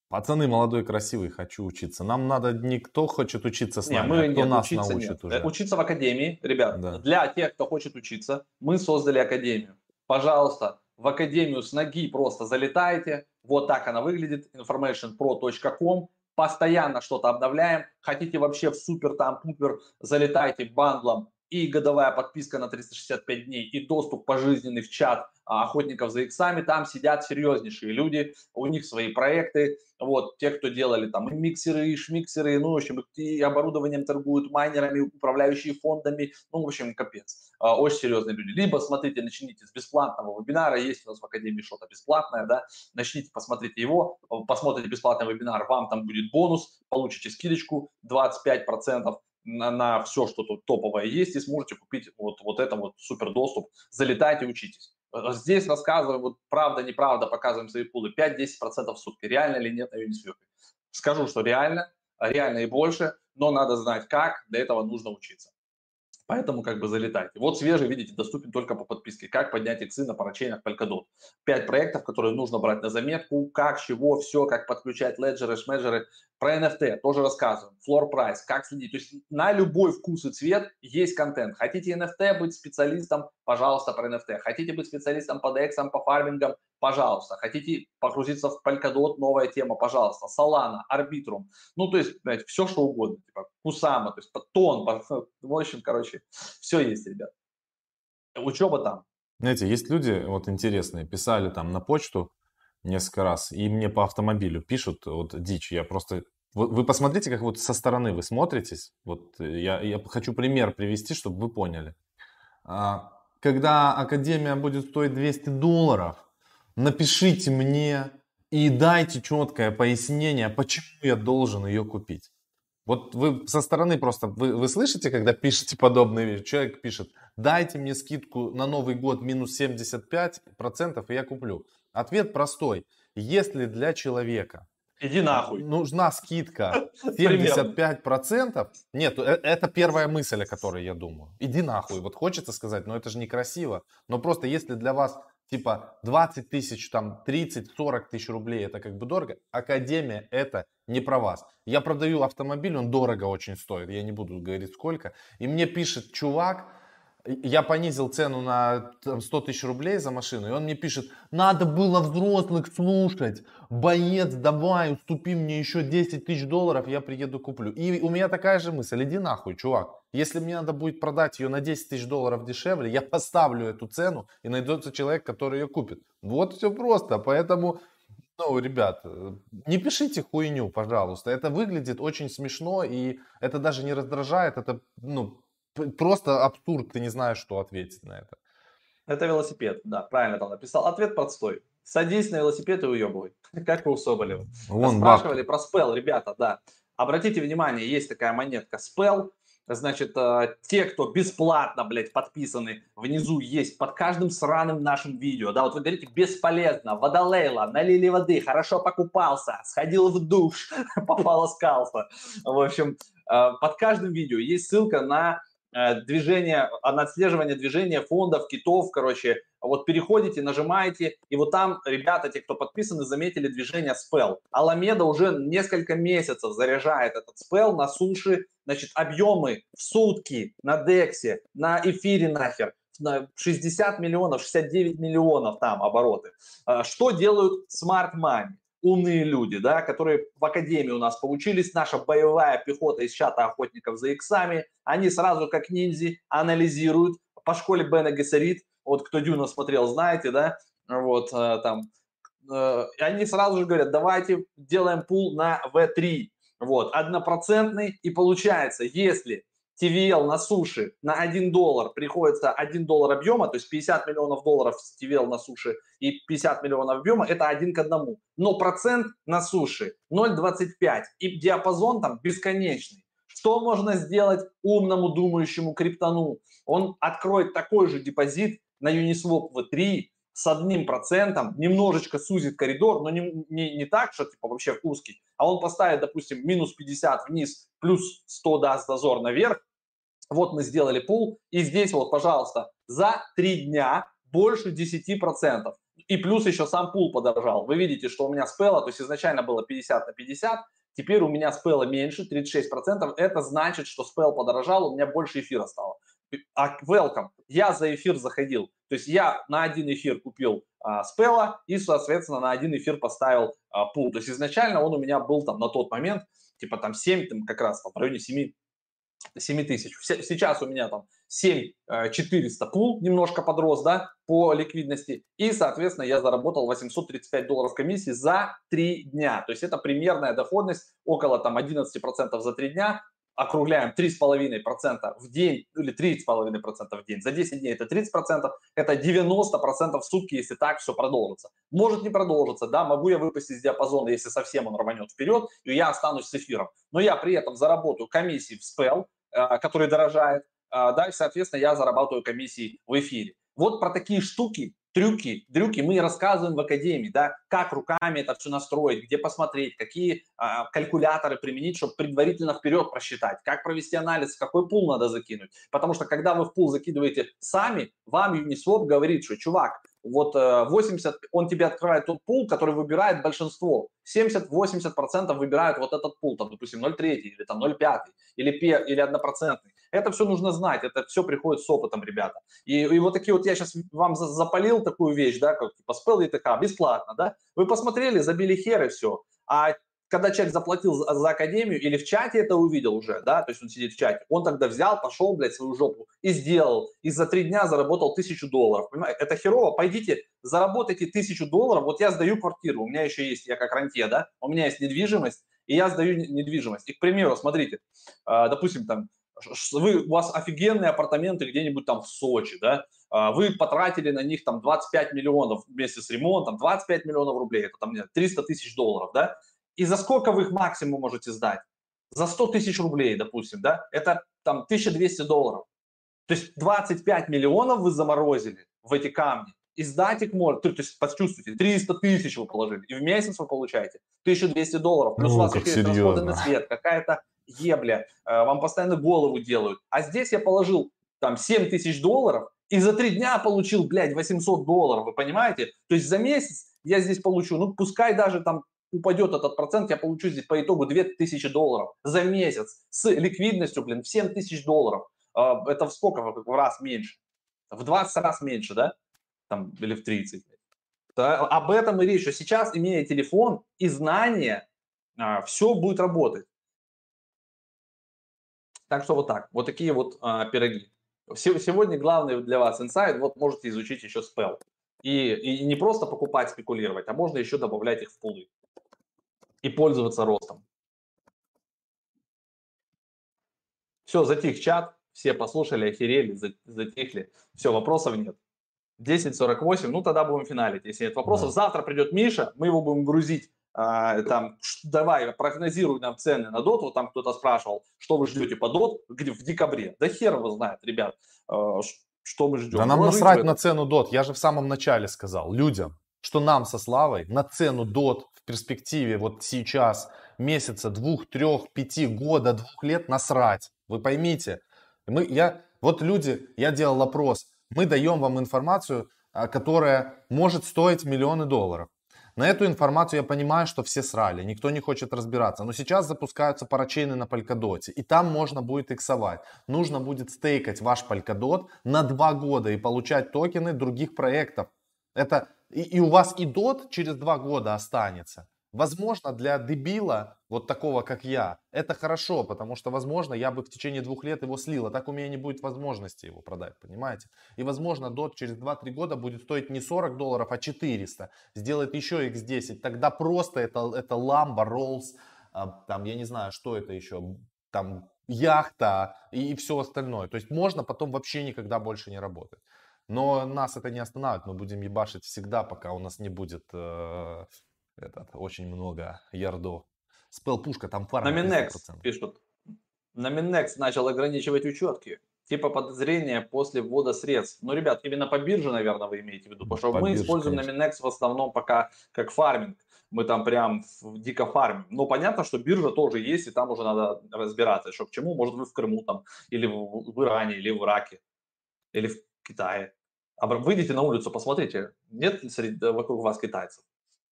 Пацаны, молодой, красивый, хочу учиться. Нам надо не кто хочет учиться с нами, нет, мы, а кто нет, нас учиться, научит нет. уже. Учиться в академии, ребят, да. Для тех, кто хочет учиться, мы создали академию. Пожалуйста. В академию с ноги просто залетаете. Вот так она выглядит. информэйшн про точка ком. Постоянно что-то обновляем. Хотите вообще в супер там пупер, залетайте бандлом. И годовая подписка на триста шестьдесят пять дней. И доступ пожизненный в чат охотников за иксами. Там сидят серьезнейшие люди. У них свои проекты. Вот те, кто делали там и миксеры, и шмиксеры. Ну, в общем, и оборудованием торгуют, майнерами, управляющие фондами. Ну, в общем, капец. Очень серьезные люди. Либо смотрите, начните с бесплатного вебинара. Есть у нас в академии что-то бесплатное, да. Начните, посмотрите его, посмотрите бесплатный вебинар, вам там будет бонус, получите скидочку двадцать пять процентов на, на все, что тут топовое есть, и сможете купить вот, вот это вот супер доступ. Залетайте, учитесь. Здесь рассказываем, вот правда-неправда, показываем свои пулы, пять-десять процентов в сутки. Реально или нет на Uniswap? Скажу, что реально, реально и больше, но надо знать как, для этого нужно учиться. Поэтому как бы залетайте. Вот свежий, видите, доступен только по подписке. Как поднять иксы на парачейнах Polkadot. Пять проектов, которые нужно брать на заметку. Как, чего, все, как подключать леджеры, шмеджеры. Про эн эф ти тоже рассказываем. Floor price, как следить. То есть на любой вкус и цвет есть контент. Хотите эн эф ти быть специалистом, пожалуйста, про эн эф ти. Хотите быть специалистом по дексам, по фармингам, пожалуйста. Хотите погрузиться в Polkadot, новая тема, пожалуйста. Solana, Arbitrum. Ну, то есть, знаете, все, что угодно. Типа Kusama, то есть тон. В общем, короче, все есть, ребят. Учеба там. Знаете, есть люди, вот интересные, писали там на почту несколько раз, и мне по автомобилю пишут, вот дичь, я просто... Вы посмотрите, как вот со стороны вы смотритесь. Вот я, я хочу пример привести, чтобы вы поняли. Когда академия будет стоить двести долларов, напишите мне и дайте четкое пояснение, почему я должен ее купить. Вот вы со стороны просто, вы, вы слышите, когда пишете подобные вещи? Человек пишет, дайте мне скидку на Новый год минус семьдесят пять процентов и я куплю. Ответ простой. Если для человека Иди нахуй. нужна скидка семьдесят пять процентов, нет, это первая мысль, о которой я думаю. Иди нахуй. Вот хочется сказать, но это же некрасиво. Но просто если для вас типа двадцать тысяч, там тридцать-сорок тысяч рублей, это как бы дорого, академия это не про вас. Я продаю автомобиль, он дорого очень стоит, я не буду говорить сколько. И мне пишет чувак, Я понизил цену на сто тысяч рублей за машину, и он мне пишет: надо было взрослых слушать, боец, давай, уступи мне еще десять тысяч долларов, я приеду куплю. И у меня такая же мысль: иди нахуй, чувак. Если мне надо будет продать ее на десять тысяч долларов дешевле, я поставлю эту цену, и найдется человек, который ее купит. Вот все просто, поэтому... Ну, ребят, не пишите хуйню, пожалуйста. Это выглядит очень смешно, и это даже не раздражает. Это, ну, просто абсурд, ты не знаешь, что ответить на это. Это велосипед, да, правильно там написал. Ответ простой. Садись на велосипед и уебывай, как у Соболева. Спрашивали про Spell, ребята, да. Обратите внимание, есть такая монетка Spell. Значит, те, кто бесплатно, блядь, подписаны, внизу есть под каждым сраным нашим видео. Да, вот вы говорите, бесполезно, водолейла, налили воды, хорошо покупался, сходил в душ, пополоскался. В общем, под каждым видео есть ссылка на движение, на отслеживание движения фондов, китов, короче. Вот переходите, нажимаете, и вот там ребята, те, кто подписаны, заметили движение Spell. Alameda уже несколько месяцев заряжает этот Spell на суши, значит, объемы в сутки на Дексе, на эфире нахер, на шестьдесят миллионов, шестьдесят девять миллионов там обороты. Что делают Smart Money? Умные люди, да, которые в академии у нас получились, наша боевая пехота из чата охотников за иксами, они сразу как ниндзя анализируют по школе Бена Гессерит. Вот кто Дюна смотрел, знаете, да, вот там, э, они сразу же говорят, давайте делаем пул на ви три, вот, однопроцентный, и получается, если ти ви эл на суши на один доллар приходится один доллар объема, то есть пятьдесят миллионов долларов ти ви эл на суши и пятьдесят миллионов объема, это один к одному, но процент на суши ноль целых двадцать пять сотых, и диапазон там бесконечный. Что можно сделать умному думающему криптону? Он откроет такой же депозит на Uniswap ви три с одним процентом, немножечко сузит коридор, но не, не, не так, что типа вообще узкий, а он поставит, допустим, минус пятьдесят вниз, плюс сто даст зазор наверх. Вот мы сделали пул, и здесь вот, пожалуйста, за три дня больше десять процентов. И плюс еще сам пул подорожал. Вы видите, что у меня спелла, то есть изначально было пятьдесят на пятьдесят, теперь у меня спелла меньше, тридцать шесть процентов. Это значит, что спелл подорожал, у меня больше эфира стало. Welcome. Я за эфир заходил. То есть я на один эфир купил а, спелла и, соответственно, на один эфир поставил а, пул. То есть изначально он у меня был там на тот момент, типа там семь, там, как раз там, в районе семи тысяч. Сейчас у меня там семь тысяч четыреста пул, немножко подрос, да, по ликвидности. И, соответственно, я заработал восемьсот тридцать пять долларов комиссии за три дня. То есть это примерная доходность около там одиннадцати процентов за три дня. Округляем три целых пять десятых процента в день, или три целых пять десятых процента в день, за десять дней это тридцать процентов, это девяносто процентов в сутки, если так все продолжится. Может не продолжиться, да, могу я выпасть из диапазона, если совсем он рванет вперед, и я останусь с эфиром. Но я при этом заработаю комиссии в Spell, который дорожает, да, и, соответственно, я зарабатываю комиссии в эфире. Вот про такие штуки, трюки, дрюки мы рассказываем в академии, да, как руками это все настроить, где посмотреть, какие а, калькуляторы применить, чтобы предварительно вперед просчитать, как провести анализ, какой пул надо закинуть. Потому что, когда вы в пул закидываете сами, вам Uniswap говорит, что, чувак, вот восемьдесят, он тебе открывает тот пул, который выбирает большинство. семьдесят-восемьдесят процентов выбирают вот этот пул, там, допустим, ноль целых три десятых или там ноль целых пять десятых или, или один процент. Это все нужно знать, это все приходит с опытом, ребята. И, и вот такие вот, я сейчас вам запалил такую вещь, да, как типа Spell и ТК, бесплатно, да. Вы посмотрели, забили хер и все. А когда человек заплатил за, за академию или в чате это увидел уже, да, то есть он сидит в чате, он тогда взял, пошел, блядь, свою жопу и сделал. И за три дня заработал тысячу долларов, понимаете? Это херово, пойдите, заработайте тысячу долларов. Вот я сдаю квартиру, у меня еще есть, я как рантье, да, у меня есть недвижимость, и я сдаю недвижимость. И, к примеру, смотрите, допустим, там, Вы, у вас офигенные апартаменты где-нибудь там в Сочи, да, вы потратили на них там двадцать пять миллионов вместе с ремонтом, двадцать пять миллионов рублей, это там триста тысяч долларов, да, и за сколько вы их максимум можете сдать? За сто тысяч рублей, допустим, да, это там тысяча двести долларов, то есть двадцать пять миллионов вы заморозили в эти камни, и сдать их можно, то есть почувствуйте, триста тысяч вы положили, и в месяц вы получаете тысячу двести долларов, плюс ну, у вас еще есть расходы на свет, какая-то ебля, вам постоянно голову делают. А здесь я положил там семь тысяч долларов и за три дня получил, блядь, восемьсот долларов, вы понимаете? То есть за месяц я здесь получу, ну пускай даже там упадет этот процент, я получу здесь по итогу две тысячи долларов за месяц с ликвидностью, блин, в семь тысяч долларов. это в сколько в раз меньше? В двадцать раз меньше, да? Там, или в тридцать. То, об этом и речь. А сейчас, имея телефон и знания, все будет работать. Так что вот так. Вот такие вот а, пироги. Сегодня главный для вас инсайт. Вот можете изучить еще Spell. И, и не просто покупать, спекулировать, а можно еще добавлять их в пулы. И пользоваться ростом. Все, затих чат. Все послушали, охерели, затихли. Все, вопросов нет. десять сорок восемь. Ну, тогда будем финалить, если нет вопросов. Да. Завтра придет Миша, мы его будем грузить. А, там, давай, прогнозируй нам цены на доту. Там кто-то спрашивал, что вы ждете по дот в декабре. Да хер его знает, ребят, что мы ждем. Да нам Уложить насрать на цену дот. Я же в самом начале сказал людям, что нам со Славой на цену дот в перспективе вот сейчас месяца, двух, трех, пяти, года, двух лет насрать. Вы поймите. Мы, я, вот люди, я делал опрос. Мы даем вам информацию, которая может стоить миллионы долларов. На эту информацию я понимаю, что все срали, никто не хочет разбираться. Но сейчас запускаются парачейны на Polkadot, и там можно будет иксовать. Нужно будет стейкать ваш Polkadot на два года и получать токены других проектов. Это, и, и у вас и дот через два года останется. Возможно, для дебила, вот такого как я, это хорошо, потому что, возможно, я бы в течение двух лет его слил, а так у меня не будет возможности его продать, понимаете? И, возможно, дот через два-три года будет стоить не сорок долларов, а четыреста, сделает еще икс десять, тогда просто это, это ламба, роллс, там, я не знаю, что это еще, там, яхта и, и все остальное. То есть можно потом вообще никогда больше не работать. Но нас это не останавливает, мы будем ебашить всегда, пока у нас не будет... Э- Этот, очень много ярдов. Спелл-пушка там фарма. На Миннекс пишут. На Миннекс начал ограничивать учетки. Типа подозрения после ввода средств. Ну, ребят, именно по бирже, наверное, вы имеете в виду. Потому что по мы бирже, используем на Миннекс в основном пока как фарминг. Мы там прям дико фармим. Но понятно, что биржа тоже есть, и там уже надо разбираться, что к чему. Может, вы в Крыму там, или в, в Иране, или в Ираке, или в Китае. Выйдите на улицу, посмотрите, нет ли среди, вокруг вас китайцев?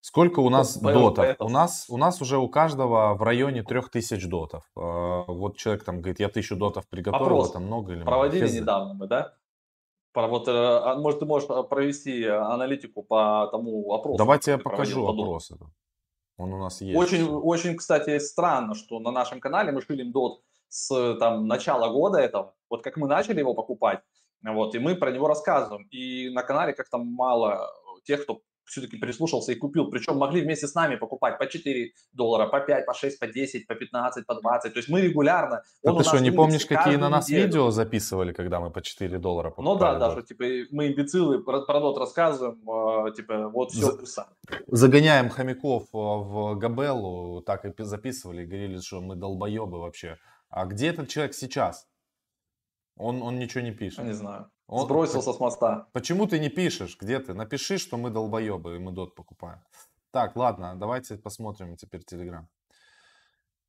Сколько у нас дотов? У нас, у нас уже у каждого в районе трех тысяч дотов. Вот человек там говорит, я тысячу дотов приготовил, это много или мало? Проводили недавно мы, да? Про, вот, может, ты можешь провести аналитику по тому опросу? Давайте я покажу опрос. Он у нас есть. Очень, очень, кстати, странно, что на нашем канале мы шилим дот с там, начала года этого. Вот как мы начали его покупать, вот, и мы про него рассказываем. И на канале как-то мало тех, кто... все-таки прислушался и купил, причем могли вместе с нами покупать по четыре доллара, по пять, по шесть, по десять, по пятнадцать, по двадцать, то есть мы регулярно... А ты что, не помнишь, какие на нас неделю видео записывали, когда мы по четыре доллара покупали? Ну да, да, что типа мы имбецилы, про дот рассказываем, типа вот все. За... Загоняем хомяков в габелу, так и записывали, говорили, что мы долбоебы вообще. А где этот человек сейчас? Он, он ничего не пишет. Я не знаю. Он сбросился с моста. Почему ты не пишешь? Где ты? Напиши, что мы долбоебы и мы дот покупаем. Так, ладно, давайте посмотрим теперь Telegram.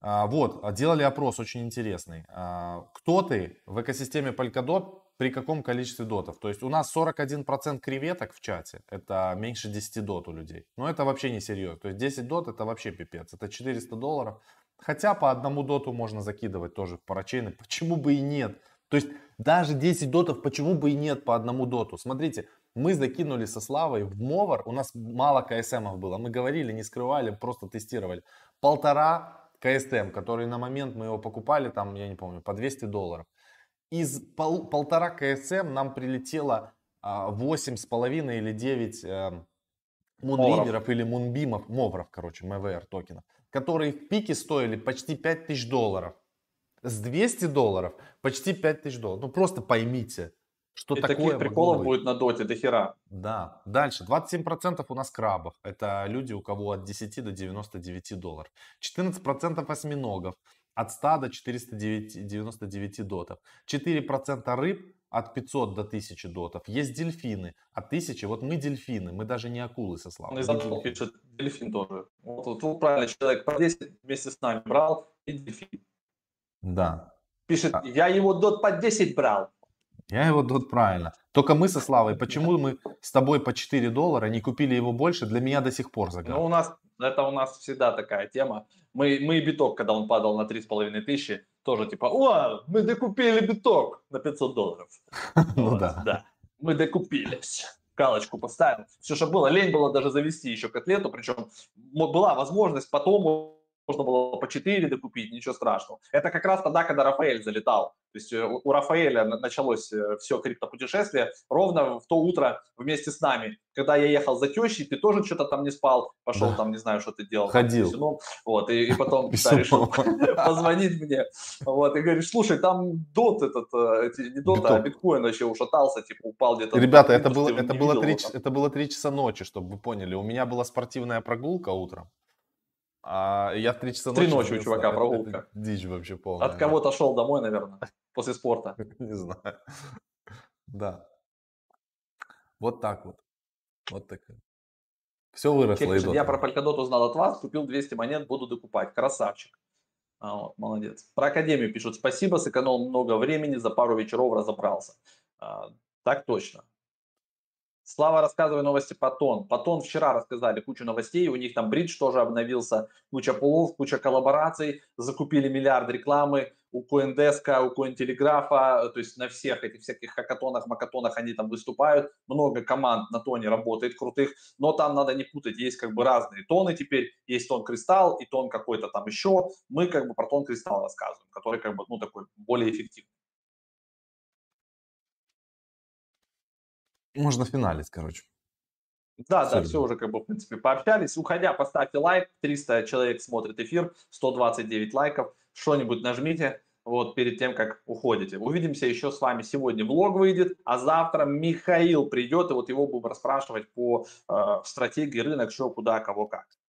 А, вот, делали опрос очень интересный. А, кто ты в экосистеме Polkadot при каком количестве дотов? То есть у нас сорок один процент креветок в чате. Это меньше десяти дот у людей. Но это вообще не серьезно. То есть десять дот это вообще пипец. Это четыреста долларов. Хотя по одному доту можно закидывать тоже в парачейны. Почему бы и нет? То есть даже десять дотов, почему бы и нет по одному доту? Смотрите, мы закинули со Славой в Мовар, у нас мало КСМов было. Мы говорили, не скрывали, просто тестировали. Полтора КСМ, который на момент мы его покупали, там, я не помню, по двести долларов. Из пол, полтора КСМ нам прилетело восемь с половиной или девять Мунридеров или Мунбимов, Мовров, короче, эм ви ар токенов, которые в пике стоили почти пять тысяч долларов. С двухсот долларов почти пять тысяч долларов. Ну просто поймите, что и такое. Таких приколов будет на доте до хера. Да. Дальше. двадцать семь процентов у нас крабов. Это люди, у кого от десяти до девяноста девяти долларов. четырнадцать процентов осьминогов. От ста до четырёхсот девяноста девяти дотов. четыре процента рыб от пятисот до тысячи дотов. Есть дельфины от тысячи. Вот мы дельфины. Мы даже не акулы со Славой. Ну и зато пишет дельфин тоже. Вот, вот, вот правильно человек по десять вместе с нами брал и дельфин. Да. Пишет, я его дот по десять брал. Я его дот правильно. Только мы со Славой, почему мы с тобой по четыре доллара не купили его больше, для меня до сих пор загадка. Ну, у нас, это у нас всегда такая тема. Мы, мы биток, когда он падал на три с половиной тысячи, тоже типа, о, мы докупили биток на пятьсот долларов. Ну да. Мы докупились. Галочку поставил. Все, что было, лень было даже завести еще котлету, причем была возможность потом... Можно было по четыре докупить, ничего страшного. Это как раз тогда, когда Рафаэль залетал. То есть у Рафаэля началось все криптопутешествие ровно в то утро вместе с нами. Когда я ехал за тещей, ты тоже что-то там не спал, пошел да. там, не знаю, что ты делал. Ходил. Сыном, вот, и, и потом да, решил позвонить мне. Вот, и говоришь, слушай, там дот этот, не дот, а биткоин вообще ушатался, типа упал где-то. Ребята, это было три часа ночи, чтобы вы поняли. У меня была спортивная прогулка утром. А я в три часа ночи... Три ночи у чувака прогулка. Дичь вообще полная. От кого-то шел домой, наверное, после спорта. Не знаю. Да. Вот так вот. Вот так. Все выросло. Я про Polkadot узнал от вас, купил двести монет, буду докупать. Красавчик. Вот, молодец. Про Академию пишут. Спасибо, сэкономил много времени, за пару вечеров разобрался. Так точно. Слава, рассказывай новости Патон. Патон вчера рассказали кучу новостей, у них там бридж тоже обновился, куча пулов, куча коллабораций, закупили миллиард рекламы у Коиндеска, у Коинтелеграфа, то есть на всех этих всяких хакатонах, макатонах они там выступают, много команд на тоне работает крутых, но там надо не путать, есть как бы разные тоны теперь, есть тон кристалл и тон какой-то там еще, мы как бы про тон кристалл рассказываем, который как бы, ну, такой более эффективный. Можно финалить, короче. Да, все да, все уже как бы, в принципе, пообщались. Уходя, поставьте лайк. триста человек смотрит эфир, сто двадцать девять лайков. Что-нибудь нажмите вот перед тем, как уходите. Увидимся еще с вами сегодня. Влог выйдет, а завтра Михаил придет, и вот его будем расспрашивать по э, стратегии рынок, что, куда, кого, как.